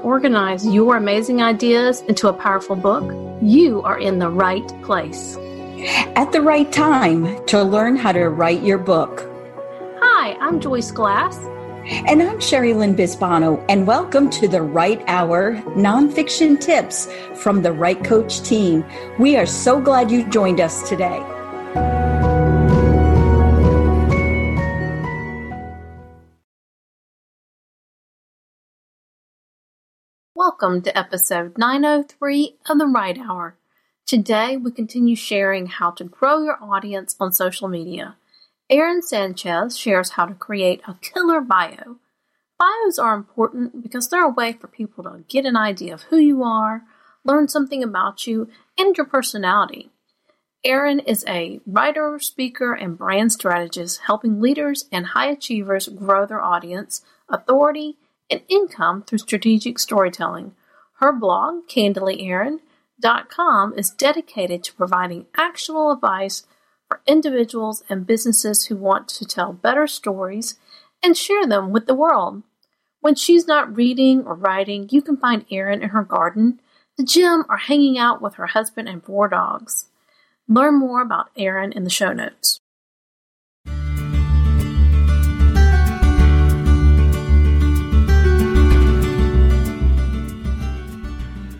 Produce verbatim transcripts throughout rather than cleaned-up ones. to organize your amazing ideas into a powerful book, you are in the right place. At the right time to learn how to write your book. Hi, I'm Joyce Glass. And I'm Sherrilynn Bisbano, and welcome to the Write Hour, nonfiction tips from the Write Coach team. We are so glad you joined us today. Welcome to episode nine oh three of the Write Hour. Today, we continue sharing how to grow your audience on social media. Erin Sanchez shares how to create a killer bio. Bios are important because they're a way for people to get an idea of who you are, learn something about you, and your personality. Erin is a writer, speaker, and brand strategist helping leaders and high achievers grow their audience, authority, and income through strategic storytelling. Her blog, candley aren dot com, is dedicated to providing actionable advice for individuals and businesses who want to tell better stories and share them with the world. When she's not reading or writing, you can find Erin in her garden, the gym, or hanging out with her husband and four dogs. Learn more about Erin in the show notes.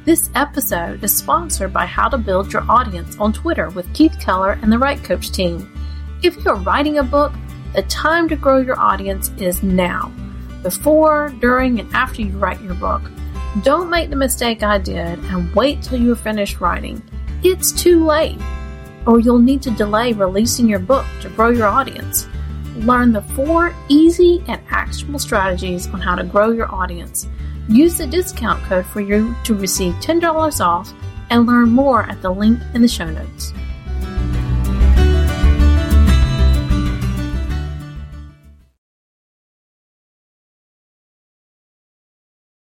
This episode is sponsored by How to Build Your Audience on Twitter with Keith Keller and the Write Coach team. If you're writing a book, the time to grow your audience is now, before, during, and after you write your book. Don't make the mistake I did and wait till you're finished writing. It's too late, or you'll need to delay releasing your book to grow your audience. Learn the four easy and actionable strategies on how to grow your audience. Use the discount code for you to receive ten dollars off and learn more at the link in the show notes.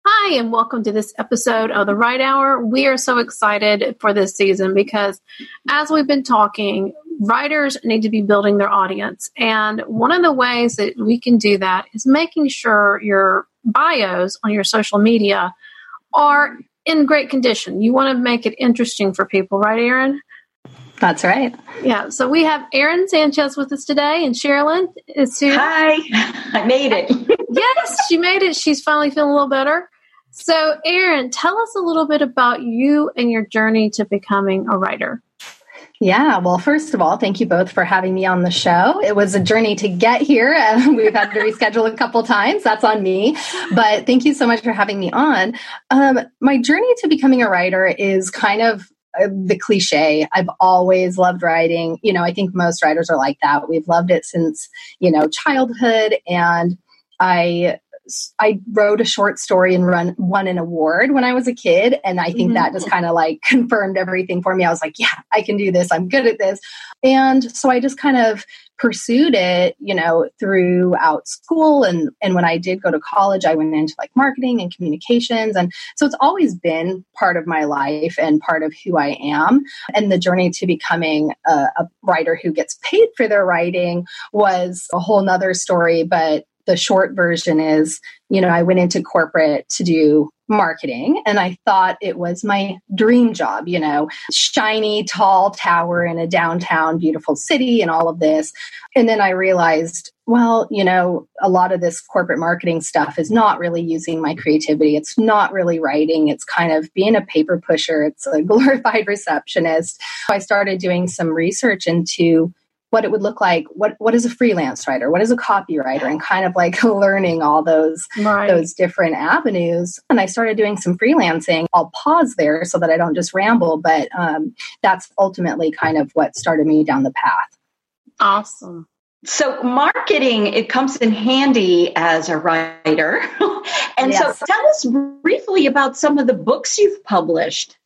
Hi, and welcome to this episode of The Write Hour. We are so excited for this season because, as we've been talking, writers need to be building their audience. And one of the ways that we can do that is making sure you're bios on your social media are in great condition. You want to make it interesting for people, right, Erin? That's right. Yeah. So we have Erin Sanchez with us today, and Sherrilynn is here. Hi. I made it. Yes, she made it. She's finally feeling a little better. So, Erin, tell us a little bit about you and your journey to becoming a writer. Yeah. Well, first of all, thank you both for having me on the show. It was a journey to get here. Uh, we've had to reschedule a couple times. That's on me. But thank you so much for having me on. Um, my journey to becoming a writer is kind of the cliche. I've always loved writing. You know, I think most writers are like that. We've loved it since, you know, childhood. And I... I wrote a short story and run, won an award when I was a kid. And I think mm-hmm. that just kind of like confirmed everything for me. I was like, yeah, I can do this. I'm good at this. And so I just kind of pursued it, you know, throughout school. And, and when I did go to college, I went into like marketing and communications. And so it's always been part of my life and part of who I am. And the journey to becoming a, a writer who gets paid for their writing was a whole nother story. But the short version is, you know, I went into corporate to do marketing and I thought it was my dream job, you know, shiny, tall tower in a downtown, beautiful city and all of this. And then I realized, well, you know, a lot of this corporate marketing stuff is not really using my creativity. It's not really writing. It's kind of being a paper pusher. It's a glorified receptionist. So I started doing some research into what it would look like, what what is a freelance writer, what is a copywriter, and kind of like learning all those, right. those different avenues. And I started doing some freelancing. I'll pause there so that I don't just ramble, but um, that's ultimately kind of what started me down the path. Awesome. So marketing, it comes in handy as a writer. And yes. So tell us briefly about some of the books you've published.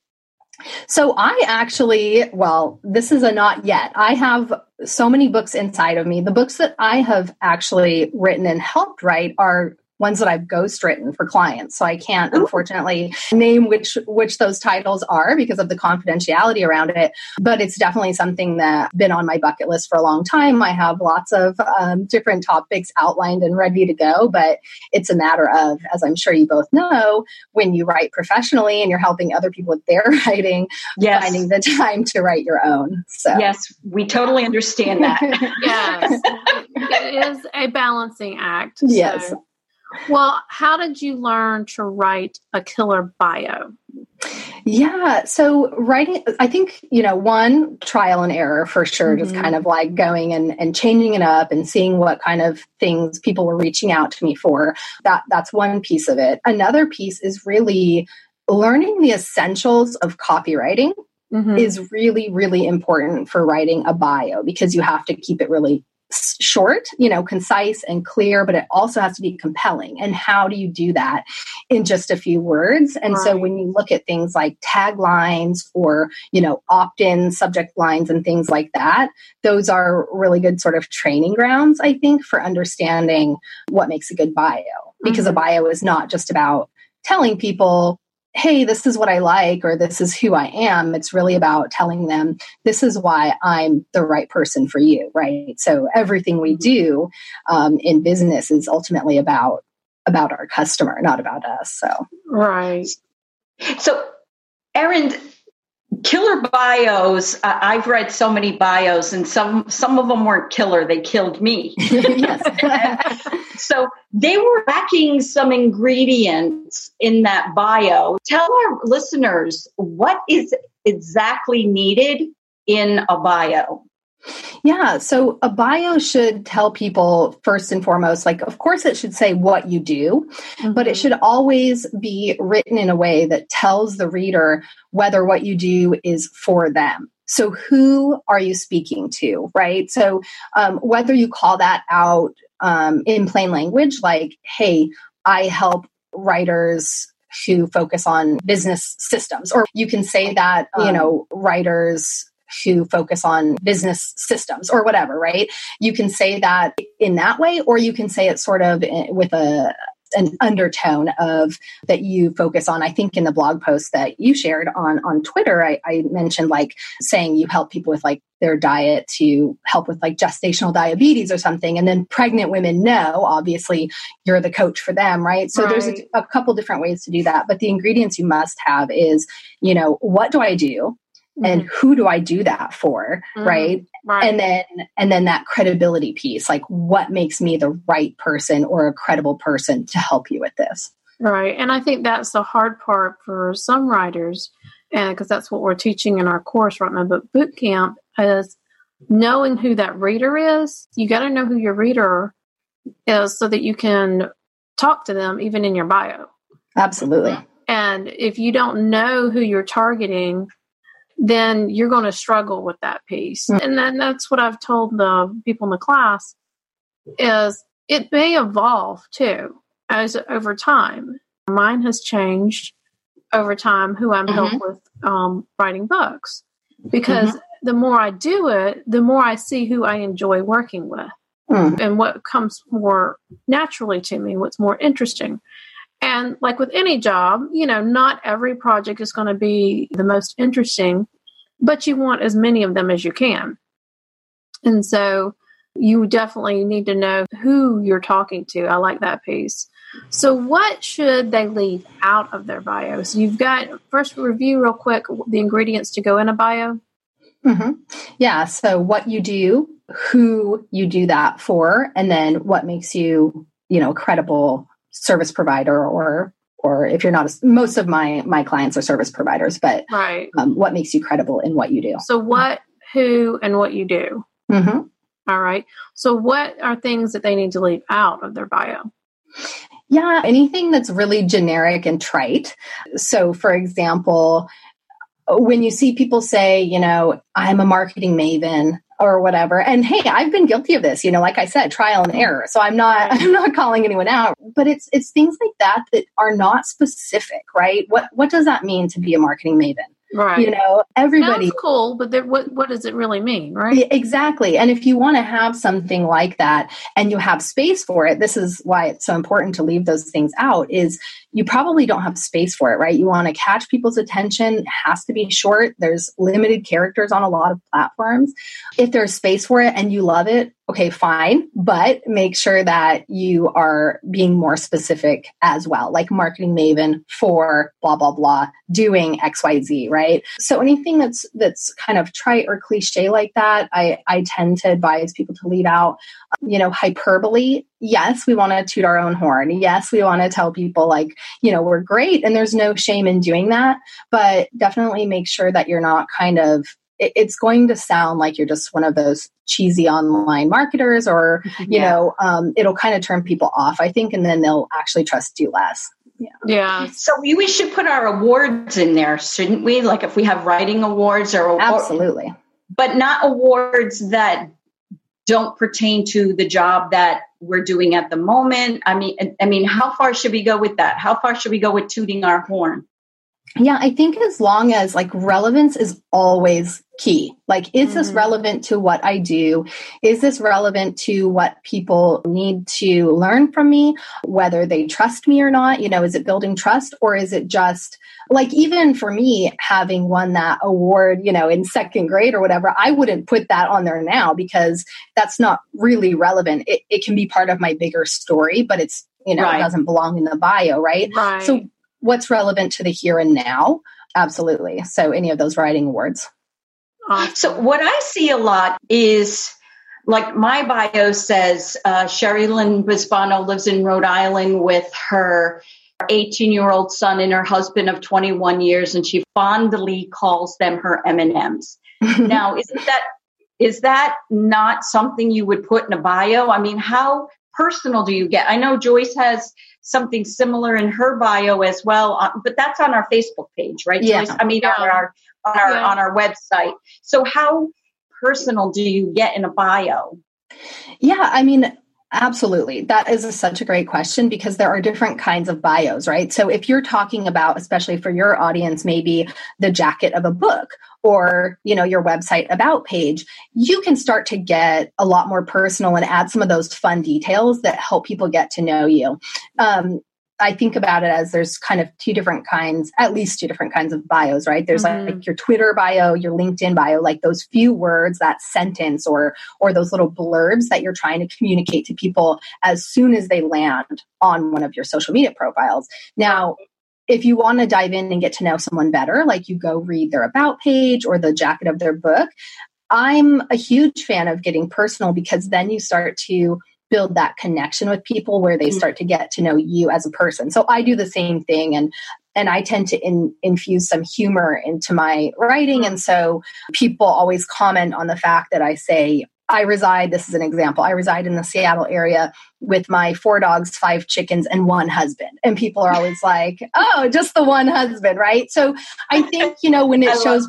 So I actually, well, this is a not yet. I have so many books inside of me. The books that I have actually written and helped write are ones that I've ghostwritten for clients. So I can't, Ooh. unfortunately, name which which those titles are because of the confidentiality around it. But it's definitely something that's been on my bucket list for a long time. I have lots of um, different topics outlined and ready to go. But it's a matter of, as I'm sure you both know, when you write professionally and you're helping other people with their writing, yes. finding the time to write your own. So yes, we totally understand that. Yes. It is a balancing act. So. Yes. Well, how did you learn to write a killer bio? Yeah. So writing, I think, you know, one, trial and error for sure, mm-hmm. just kind of like going and, and changing it up and seeing what kind of things people were reaching out to me for. That that's one piece of it. Another piece is really learning the essentials of copywriting. Mm-hmm. Is really, really important for writing a bio because you have to keep it really short, you know, concise and clear, but it also has to be compelling. And how do you do that in just a few words? And right. so when you look at things like taglines or, you know, opt-in subject lines and things like that, those are really good sort of training grounds, I think, for understanding what makes a good bio. Because mm-hmm. a bio is not just about telling people, hey, this is what I like, or this is who I am. It's really about telling them, this is why I'm the right person for you, right? So everything we do um, in business is ultimately about about our customer, not about us. So right. So, Erin, killer bios. Uh, I've read so many bios, and some some of them weren't killer. They killed me. Yes. So they were lacking some ingredients in that bio. Tell our listeners what is exactly needed in a bio. Yeah. So a bio should tell people first and foremost, like, of course it should say what you do, mm-hmm. but it should always be written in a way that tells the reader whether what you do is for them. So who are you speaking to, right? So um, whether you call that out um, in plain language, like, hey, I help writers who focus on business systems, or you can say that, um, you know, writers who focus on business systems or whatever, right? You can say that in that way, or you can say it sort of with a an undertone of that you focus on. I think in the blog post that you shared on, on Twitter, I, I mentioned like saying you help people with like their diet to help with like gestational diabetes or something. And then pregnant women know, obviously you're the coach for them, right? So right. there's a, a couple different ways to do that. But the ingredients you must have is, you know, what do I do? And who do I do that for, mm, right? right? And then and then that credibility piece, like what makes me the right person or a credible person to help you with this? Right. And I think that's the hard part for some writers, and because that's what we're teaching in our course, Write My Book Bootcamp, is knowing who that reader is. You got to know who your reader is so that you can talk to them even in your bio. Absolutely. And if you don't know who you're targeting, then you're going to struggle with that piece. Mm-hmm. And then that's what I've told the people in the class is it may evolve too as over time. Mine has changed over time who I'm mm-hmm. helped with um, writing books because mm-hmm. the more I do it, the more I see who I enjoy working with mm-hmm. and what comes more naturally to me, what's more interesting. And like with any job, you know, not every project is going to be the most interesting, but you want as many of them as you can. And so you definitely need to know who you're talking to. I like that piece. So what should they leave out of their bio? So you've got, first review real quick, the ingredients to go in a bio. Mm-hmm. Yeah. So what you do, who you do that for, and then what makes you, you know, credible service provider, or or if you're not, a, most of my my clients are service providers, but right. um, what makes you credible in what you do? So what, who, and what you do. Mm-hmm. All right. So what are things that they need to leave out of their bio? Yeah, anything that's really generic and trite. So for example, when you see people say, you know, I'm a marketing maven, or whatever. And hey, I've been guilty of this, you know, like I said, trial and error. So I'm not, I'm not calling anyone out, but it's, it's things like that that are not specific, right? What, what does that mean to be a marketing maven? Right. You know, everybody. Sounds cool, but then what, what does it really mean, right? Exactly. And if you want to have something like that and you have space for it, this is why it's so important to leave those things out, is you probably don't have space for it, right? You want to catch people's attention. It has to be short. There's limited characters on a lot of platforms. If there's space for it and you love it, okay, fine. But make sure that you are being more specific as well, like marketing maven for blah, blah, blah, doing X, Y, Z, right? So anything that's that's kind of trite or cliche like that, I, I tend to advise people to leave out. You know, hyperbole. Yes, we want to toot our own horn. Yes, we want to tell people like, you know, we're great and there's no shame in doing that. But definitely make sure that you're not kind of, it, it's going to sound like you're just one of those cheesy online marketers or, you yeah. know, um, it'll kind of turn people off, I think, and then they'll actually trust you less. Yeah. yeah. So we, we should put our awards in there, shouldn't we? Like if we have writing awards or awards. Absolutely. But not awards that don't pertain to the job that we're doing at the moment. I mean, I mean, how far should we go with that? How far should we go with tooting our horn? Yeah, I think as long as like relevance is always key. Like, is mm-hmm. this relevant to what I do? Is this relevant to what people need to learn from me, whether they trust me or not? You know, is it building trust or is it just like, even for me, having won that award, you know, in second grade or whatever, I wouldn't put that on there now because that's not really relevant. It, it can be part of my bigger story, but it's, you know, right. it doesn't belong in the bio, right? right? So what's relevant to the here and now? Absolutely. So any of those writing awards. So what I see a lot is, like my bio says, uh, Sherrilynn Bisbano lives in Rhode Island with her eighteen-year-old son and her husband of twenty-one years, and she fondly calls them her M and M's. Now, isn't that, is that not something you would put in a bio? I mean, how personal do you get? I know Joyce has something similar in her bio as well, but that's on our Facebook page, right, yeah. Joyce? I mean, yeah. on our... on our yeah. on our website. So how personal do you get in a bio? Yeah, I mean, absolutely. That is a, such a great question because there are different kinds of bios, right? So if you're talking about, especially for your audience, maybe the jacket of a book or, you know, your website about page, you can start to get a lot more personal and add some of those fun details that help people get to know you. Um, I think about it as there's kind of two different kinds, at least two different kinds of bios, right? There's mm-hmm. like, like your Twitter bio, your LinkedIn bio, like those few words, that sentence or or those little blurbs that you're trying to communicate to people as soon as they land on one of your social media profiles. Now, if you want to dive in and get to know someone better, like you go read their about page or the jacket of their book, I'm a huge fan of getting personal because then you start to build that connection with people where they start to get to know you as a person. So I do the same thing, and and I tend to in, infuse some humor into my writing. And so people always comment on the fact that I say, I reside, this is an example, I reside in the Seattle area with my four dogs, five chickens, and one husband. And people are always like, oh, just the one husband, right? So I think, you know, when it shows,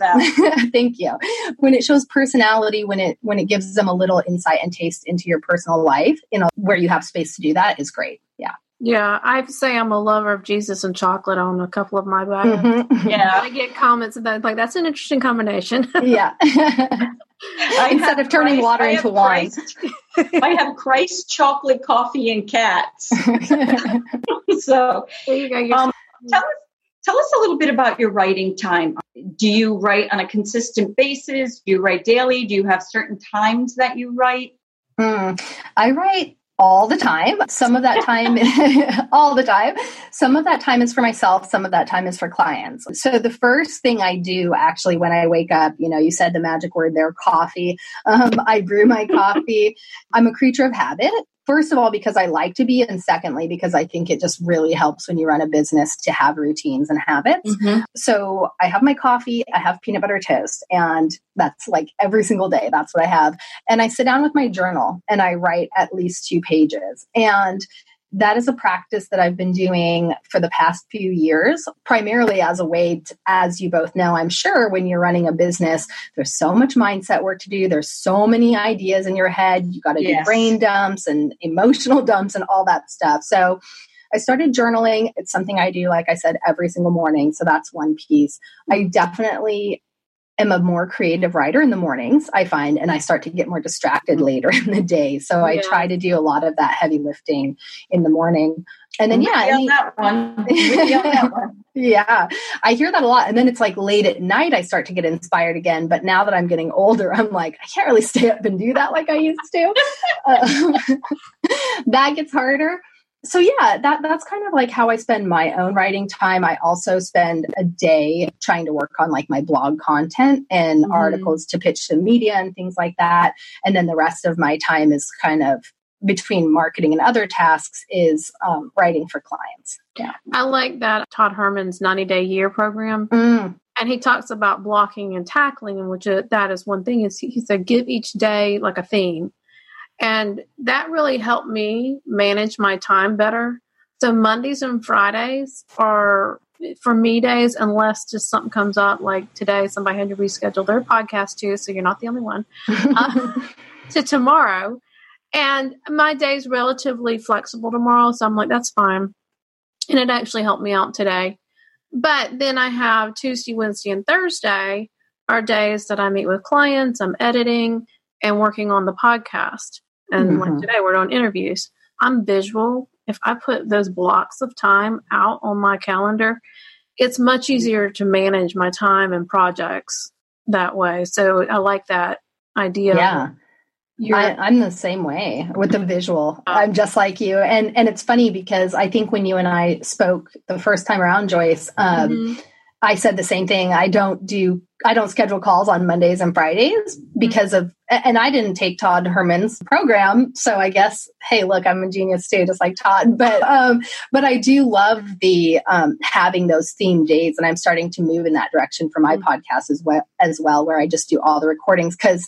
thank you, when it shows personality, when it, when it gives them a little insight and taste into your personal life, you know, where you have space to do that is great. Yeah. Yeah, I say I'm a lover of Jesus and chocolate on a couple of my bios. Mm-hmm. Yeah, I get comments that like that's an interesting combination. Yeah, instead of turning Christ, water into wine, I have Christ chocolate coffee and cats. So there you go. Your- um, tell us, tell us a little bit about your writing time. Do you write on a consistent basis? Do you write daily? Do you have certain times that you write? Mm, I write all the time. Some of that time, all the time. Some of that time is for myself. Some of that time is for clients. So the first thing I do actually when I wake up, you know, you said the magic word there, coffee. Um, I brew my coffee. I'm a creature of habit. First of all, because I like to be, and secondly, because I think it just really helps when you run a business to have routines and habits. Mm-hmm. So I have my coffee, I have peanut butter toast, and that's like every single day. That's what I have. And I sit down with my journal and I write at least two pages. And that is a practice that I've been doing for the past few years, primarily as a way to, as you both know, I'm sure when you're running a business, there's so much mindset work to do. There's so many ideas in your head. You got to yes. do brain dumps and emotional dumps and all that stuff. So I started journaling. It's something I do, like I said, every single morning. So that's one piece. I definitely am a more creative writer in the mornings, I find, and I start to get more distracted later in the day. So yeah. I try to do a lot of that heavy lifting in the morning. And then, yeah, I mean, that one. that one. Yeah, I hear that a lot. And then it's like late at night, I start to get inspired again. But now that I'm getting older, I'm like, I can't really stay up and do that like I used to. uh, that gets harder. So yeah, that that's kind of like how I spend my own writing time. I also spend a day trying to work on like my blog content and mm-hmm. articles to pitch to media and things like that. And then the rest of my time is kind of between marketing and other tasks is um, writing for clients. Yeah, I like that Todd Herman's ninety day year program. Mm. And he talks about blocking and tackling, which is, that is one thing is he, he said, give each day like a theme. And that really helped me manage my time better. So Mondays and Fridays are for me days, unless just something comes up like today, somebody had to reschedule their podcast too. So you're not the only one uh, to tomorrow. And my day's relatively flexible tomorrow. So I'm like, that's fine. And it actually helped me out today. But then I have Tuesday, Wednesday, and Thursday are days that I meet with clients, I'm editing and working on the podcast. And mm-hmm. like today, we're doing interviews. I'm visual. If I put those blocks of time out on my calendar, it's much easier to manage my time and projects that way. So I like that idea. Yeah. I, I'm the same way with the visual. I'm just like you. And and it's funny because I think when you and I spoke the first time around, Joyce, um, mm-hmm. I said the same thing. I don't do, I don't schedule calls on Mondays and Fridays because of, and I didn't take Todd Herman's program. So I guess, hey, look, I'm a genius too, just like Todd. But, um, but I do love the, um, having those theme days, and I'm starting to move in that direction for my mm-hmm. podcast as well, as well, where I just do all the recordings. Cause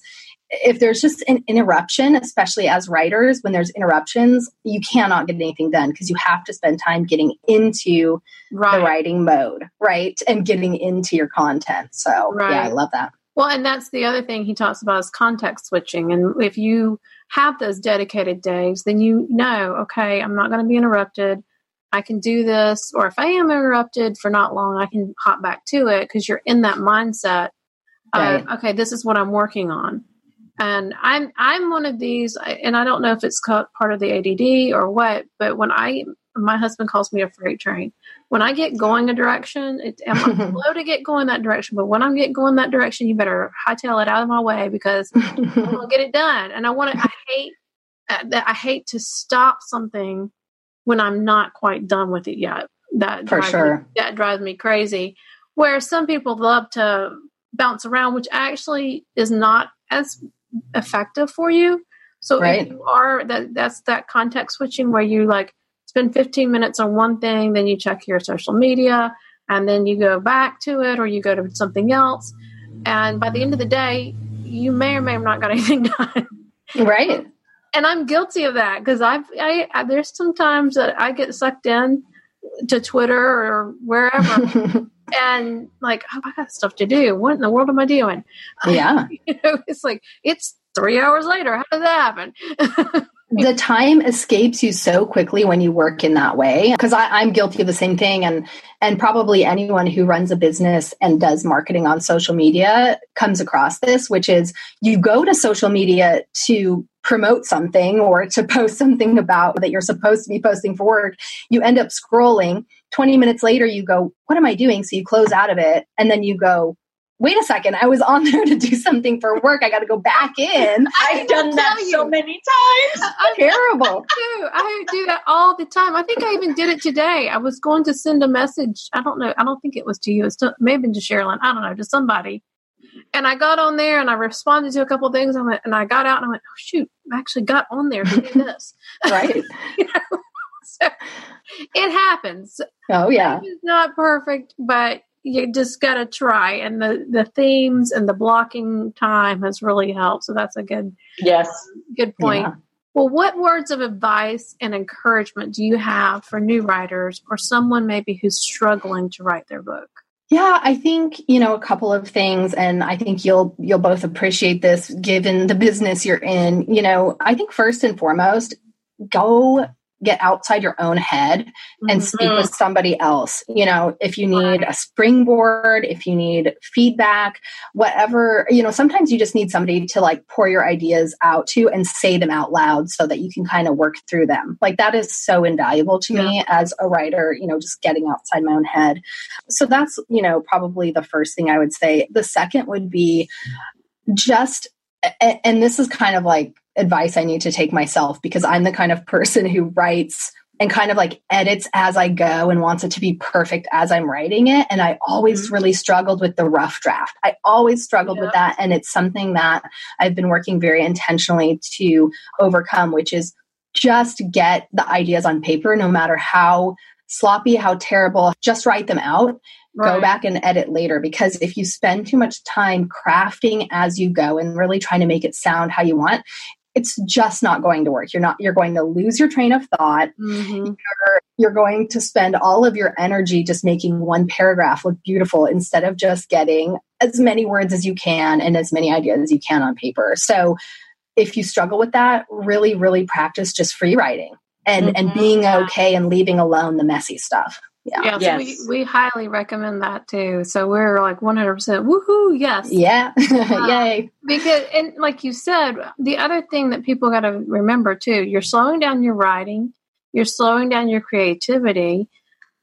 if there's just an interruption, especially as writers, when there's interruptions, you cannot get anything done because you have to spend time getting into right. the writing mode, right? And getting into your content. So right. yeah, I love that. Well, and that's the other thing he talks about is context switching. And if you have those dedicated days, then you know, okay, I'm not going to be interrupted. I can do this. Or if I am interrupted for not long, I can hop back to it because you're in that mindset. Right. Uh, okay, this is what I'm working on. And I'm I'm one of these, and I don't know if it's part of the A D D or what, but when I, my husband calls me a freight train. When I get going a direction, it, I'm slow to get going that direction, but when I get going that direction, you better hightail it out of my way because I'm gonna get it done. And I want to, I hate that. I hate to stop something when I'm not quite done with it yet. That For drives sure. me, that drives me crazy. Where some people love to bounce around, which actually is not as effective for you. So right. if you are that that's that context switching where you like spend fifteen minutes on one thing, then you check your social media and then you go back to it or you go to something else. And by the end of the day, you may or may have not got anything done. Right. And I'm guilty of that because I've I, I there's some times that I get sucked in to Twitter or wherever. And like, oh, I got stuff to do. What in the world am I doing? Yeah. You know, it's like, it's three hours later. How did that happen? The time escapes you so quickly when you work in that way. Cause I, I'm guilty of the same thing. And, and probably anyone who runs a business and does marketing on social media comes across this, which is you go to social media to promote something or to post something about that you're supposed to be posting for work. You end up scrolling. twenty minutes later, you go, what am I doing? So you close out of it. And then you go, wait a second, I was on there to do something for work. I got to go back in. I've done that you. so many times. I'm terrible. I do. I do that all the time. I think I even did it today. I was going to send a message. I don't know. I don't think it was to you. It may have been to Sherrilynn. I don't know, to somebody. And I got on there and I responded to a couple of things. I went, and I got out and I went, oh, shoot, I actually got on there to do this. Right. You know? So it happens. Oh, yeah. It's not perfect, but you just got to try. And the, the themes and the blocking time has really helped. So that's a good, yes. um, good point. Yeah. Well, what words of advice and encouragement do you have for new writers or someone maybe who's struggling to write their book? Yeah, I think, you know, a couple of things, and I think you'll you'll both appreciate this given the business you're in. You know, I think first and foremost, go get outside your own head and mm-hmm. speak with somebody else. You know, if you need a springboard, if you need feedback, whatever, you know, sometimes you just need somebody to like pour your ideas out to and say them out loud so that you can kind of work through them. Like that is so invaluable to yeah. me as a writer, you know, just getting outside my own head. So that's, you know, probably the first thing I would say. The second would be just, and this is kind of like advice I need to take myself because I'm the kind of person who writes and kind of like edits as I go and wants it to be perfect as I'm writing it. And I always mm-hmm. really struggled with the rough draft. I always struggled yeah. with that. And it's something that I've been working very intentionally to overcome, which is just get the ideas on paper, no matter how sloppy, how terrible, just write them out. Right. Go back and edit later, because if you spend too much time crafting as you go and really trying to make it sound how you want, it's just not going to work. You're not, you're going to lose your train of thought. Mm-hmm. You're, you're going to spend all of your energy just making one paragraph look beautiful instead of just getting as many words as you can and as many ideas as you can on paper. So if you struggle with that, really, really practice just free writing and, mm-hmm. and being okay and leaving alone the messy stuff. Yeah, yeah yes. so we, we highly recommend that too. So we're like one hundred percent woohoo, yes. Yeah, uh, yay. Because, and like you said, the other thing that people got to remember too, you're slowing down your writing, you're slowing down your creativity.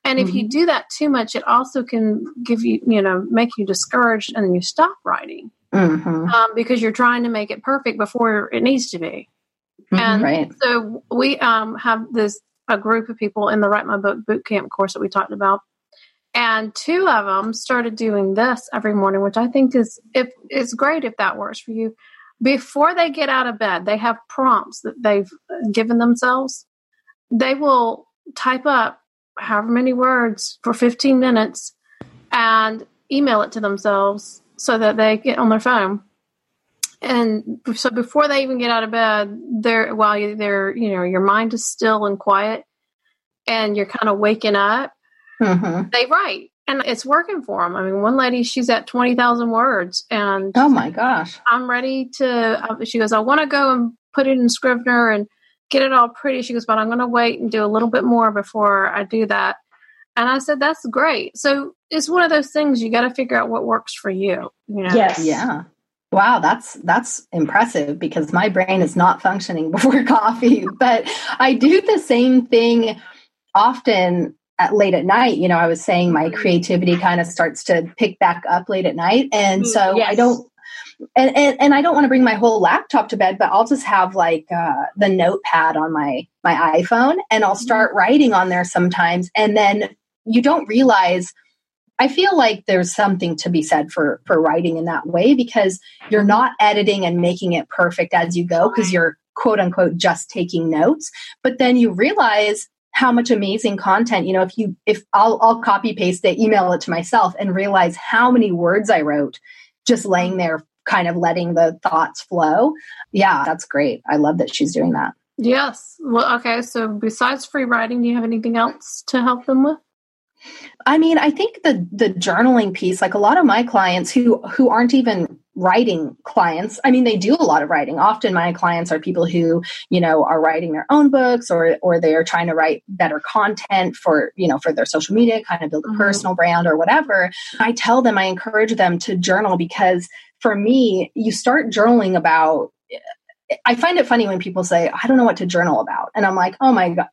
And mm-hmm. if you do that too much, it also can give you, you know, make you discouraged and then you stop writing mm-hmm. um, because you're trying to make it perfect before it needs to be. Mm-hmm, and right. so we um, have this, a group of people in the Write My Book bootcamp course that we talked about. And two of them started doing this every morning, which I think is if is great if that works for you. Before they get out of bed, they have prompts that they've given themselves. They will type up however many words for fifteen minutes and email it to themselves so that they get on their phone. And so before they even get out of bed, they're, while they're, you know, your mind is still and quiet and you're kind of waking up, mm-hmm. they write and it's working for them. I mean, one lady, she's at twenty thousand words and oh my gosh, I'm ready to, uh, she goes, I want to go and put it in Scrivener and get it all pretty. She goes, but I'm going to wait and do a little bit more before I do that. And I said, that's great. So it's one of those things you got to figure out what works for you. You know? Yes. Yeah. Wow, that's that's impressive because my brain is not functioning before coffee, but I do the same thing often at late at night. You know, I was saying my creativity kind of starts to pick back up late at night. And so yes. I don't and, and, and I don't want to bring my whole laptop to bed, but I'll just have like uh, the notepad on my my iPhone and I'll start writing on there sometimes. And then you don't realize I feel like there's something to be said for, for writing in that way because you're not editing and making it perfect as you go because you're quote unquote just taking notes. But then you realize how much amazing content, you know, if you if I'll I'll copy paste it, email it to myself and realize how many words I wrote just laying there kind of letting the thoughts flow. Yeah, that's great. I love that she's doing that. Yes. Well, okay. So besides free writing, do you have anything else to help them with? I mean, I think the the journaling piece, like a lot of my clients who, who aren't even writing clients, I mean, they do a lot of writing. Often my clients are people who, you know, are writing their own books or or they are trying to write better content for, you know, for their social media, kind of build a mm-hmm. personal brand or whatever. I tell them, I encourage them to journal because for me, you start journaling about I find it funny when people say, I don't know what to journal about. And I'm like, oh my God,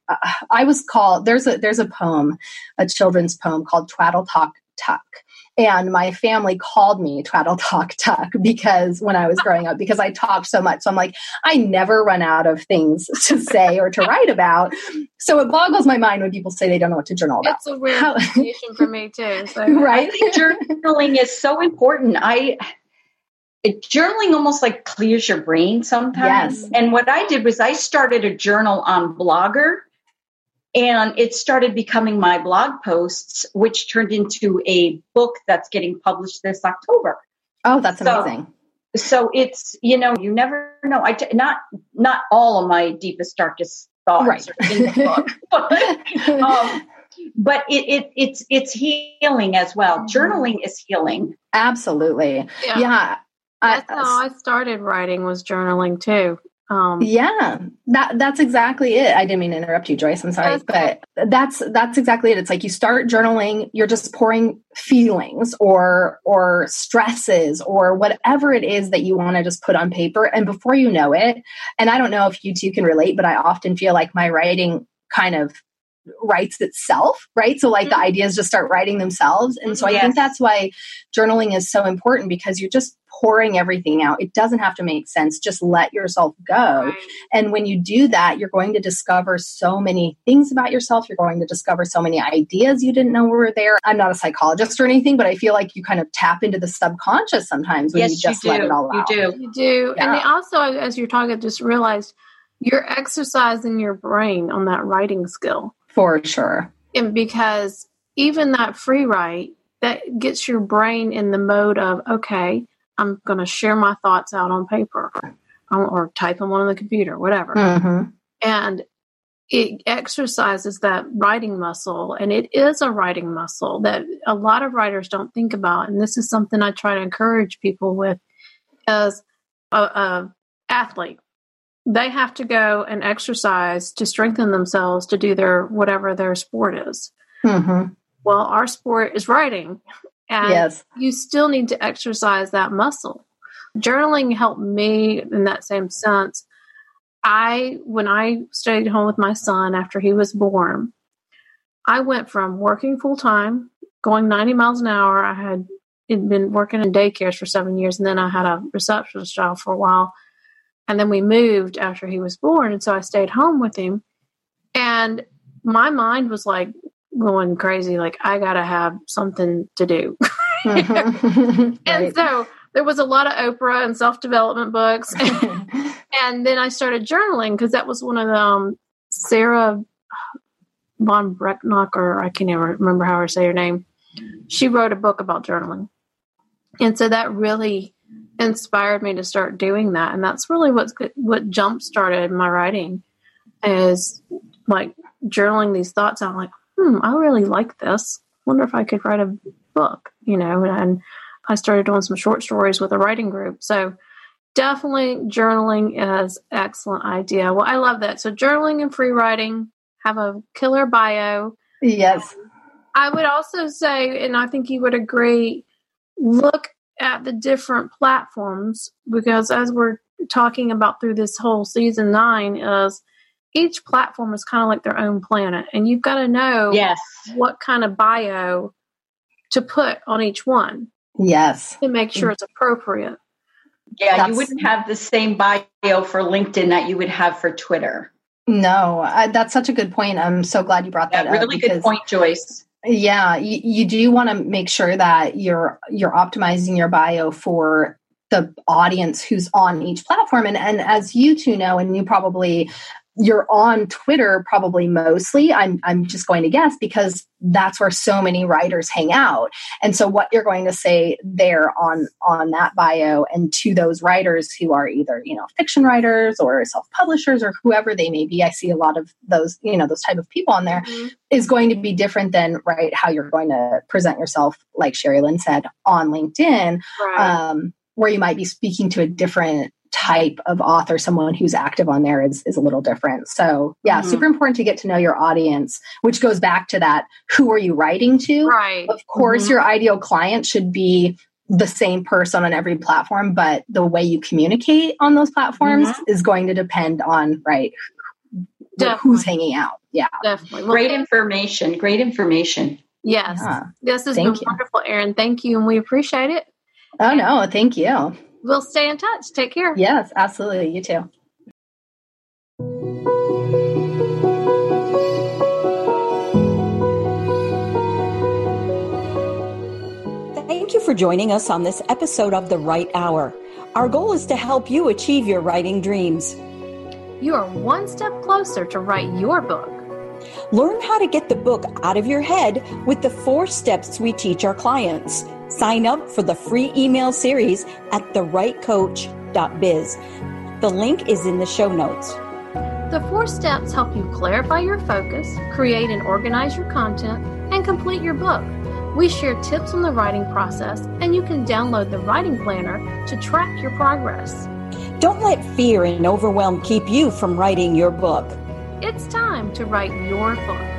I was called, there's a, there's a poem, a children's poem called Twaddle Talk Tuck. And my family called me Twaddle Talk Tuck because when I was growing up, because I talked so much. So I'm like, I never run out of things to say or to write about. So it boggles my mind when people say they don't know what to journal about. It's a weird How- situation for me too. So. Right? I think journaling is so important. I... It, journaling almost like clears your brain sometimes. Yes. And what I did was I started a journal on Blogger and it started becoming my blog posts, which turned into a book that's getting published this October. Oh, that's so, amazing. So it's, you know, you never know. I t- not, not all of my deepest, darkest thoughts right. are in the book, but, um, but it, it it's, it's healing as well. Mm-hmm. Journaling is healing. Absolutely. Yeah. yeah. That's how I started writing was journaling too. Um, yeah, that that's exactly it. I didn't mean to interrupt you, Joyce. I'm sorry, but that's, that's exactly it. It's like you start journaling, you're just pouring feelings or, or stresses or whatever it is that you want to just put on paper. And before you know it, and I don't know if you two can relate, but I often feel like my writing kind of writes itself, right? So like mm-hmm. the ideas just start writing themselves. And so yes. I think that's why journaling is so important, because you're just pouring everything out. It doesn't have to make sense. Just let yourself go. Right. And when you do that, you're going to discover so many things about yourself. You're going to discover so many ideas you didn't know were there. I'm not a psychologist or anything, but I feel like you kind of tap into the subconscious sometimes when yes, you just you let it all out. You do. You do. Yeah. And they also, as you're talking, I just realized you're exercising your brain on that writing skill. For sure. And because even that free write, that gets your brain in the mode of, okay, I'm going to share my thoughts out on paper or, or type them on the computer, whatever. Mm-hmm. And it exercises that writing muscle. And it is a writing muscle that a lot of writers don't think about. And this is something I try to encourage people with as a, a athlete. They have to go and exercise to strengthen themselves to do their, whatever their sport is. Mm-hmm. Well, our sport is writing. And yes. you still need to exercise that muscle. Journaling helped me in that same sense. I, when I stayed home with my son after he was born, I went from working full time, going ninety miles an hour. I had been working in daycares for seven years. And then I had a receptionist job for a while. And then we moved after he was born. And so I stayed home with him. And my mind was like going crazy. Like, I got to have something to do. Mm-hmm. Right. And so there was a lot of Oprah and self-development books. And then I started journaling because that was one of the um, Sarah von Brecknock, or I can never remember how I say her name. She wrote a book about journaling. And so that really inspired me to start doing that. And that's really what's good, what jump started my writing, is like journaling these thoughts. I'm like, hmm, I really like this. Wonder if I could write a book, you know, and I started doing some short stories with a writing group. So definitely journaling is an excellent idea. Well, I love that. So journaling and free writing have a killer bio. Yes. I would also say, and I think you would agree, look at the different platforms, because as we're talking about through this whole season nine is each platform is kind of like their own planet, and you've got to know yes. what kind of bio to put on each one. Yes. To make sure it's appropriate. Yeah. That's, you wouldn't have the same bio for LinkedIn that you would have for Twitter. No, I, that's such a good point. I'm so glad you brought yeah, that really up. Really good point, Joyce. Yeah, you, you do want to make sure that you're you're optimizing your bio for the audience who's on each platform. And and as you two know, and you probably you're on Twitter probably mostly, I'm I'm just going to guess, because that's where so many writers hang out. And so what you're going to say there on on that bio and to those writers who are either, you know, fiction writers or self-publishers or whoever they may be, I see a lot of those, you know, those type of people on there, mm-hmm. is going to be different than, right, how you're going to present yourself, like Sherrilynn said, on LinkedIn, right. um, where you might be speaking to a different type of author. Someone who's active on there is, is a little different. So yeah, mm-hmm. super important to get to know your audience, which goes back to that. Who are you writing to? Right. Of course, mm-hmm. your ideal client should be the same person on every platform, but the way you communicate on those platforms mm-hmm. is going to depend on, right, Definitely. who's hanging out. Yeah. Definitely. Well, great information. Great information. Yes. Yeah. This has thank been you. Wonderful, Erin. Thank you. And we appreciate it. Oh and- no. Thank you. We'll stay in touch. Take care. Yes, absolutely. You too. Thank you for joining us on this episode of The Write Hour. Our goal is to help you achieve your writing dreams. You are one step closer to write your book. Learn how to get the book out of your head with the four steps we teach our clients. Sign up for the free email series at the write coach dot biz. The link is in the show notes. The four steps help you clarify your focus, create and organize your content, and complete your book. We share tips on the writing process, and you can download the writing planner to track your progress. Don't let fear and overwhelm keep you from writing your book. It's time to write your book.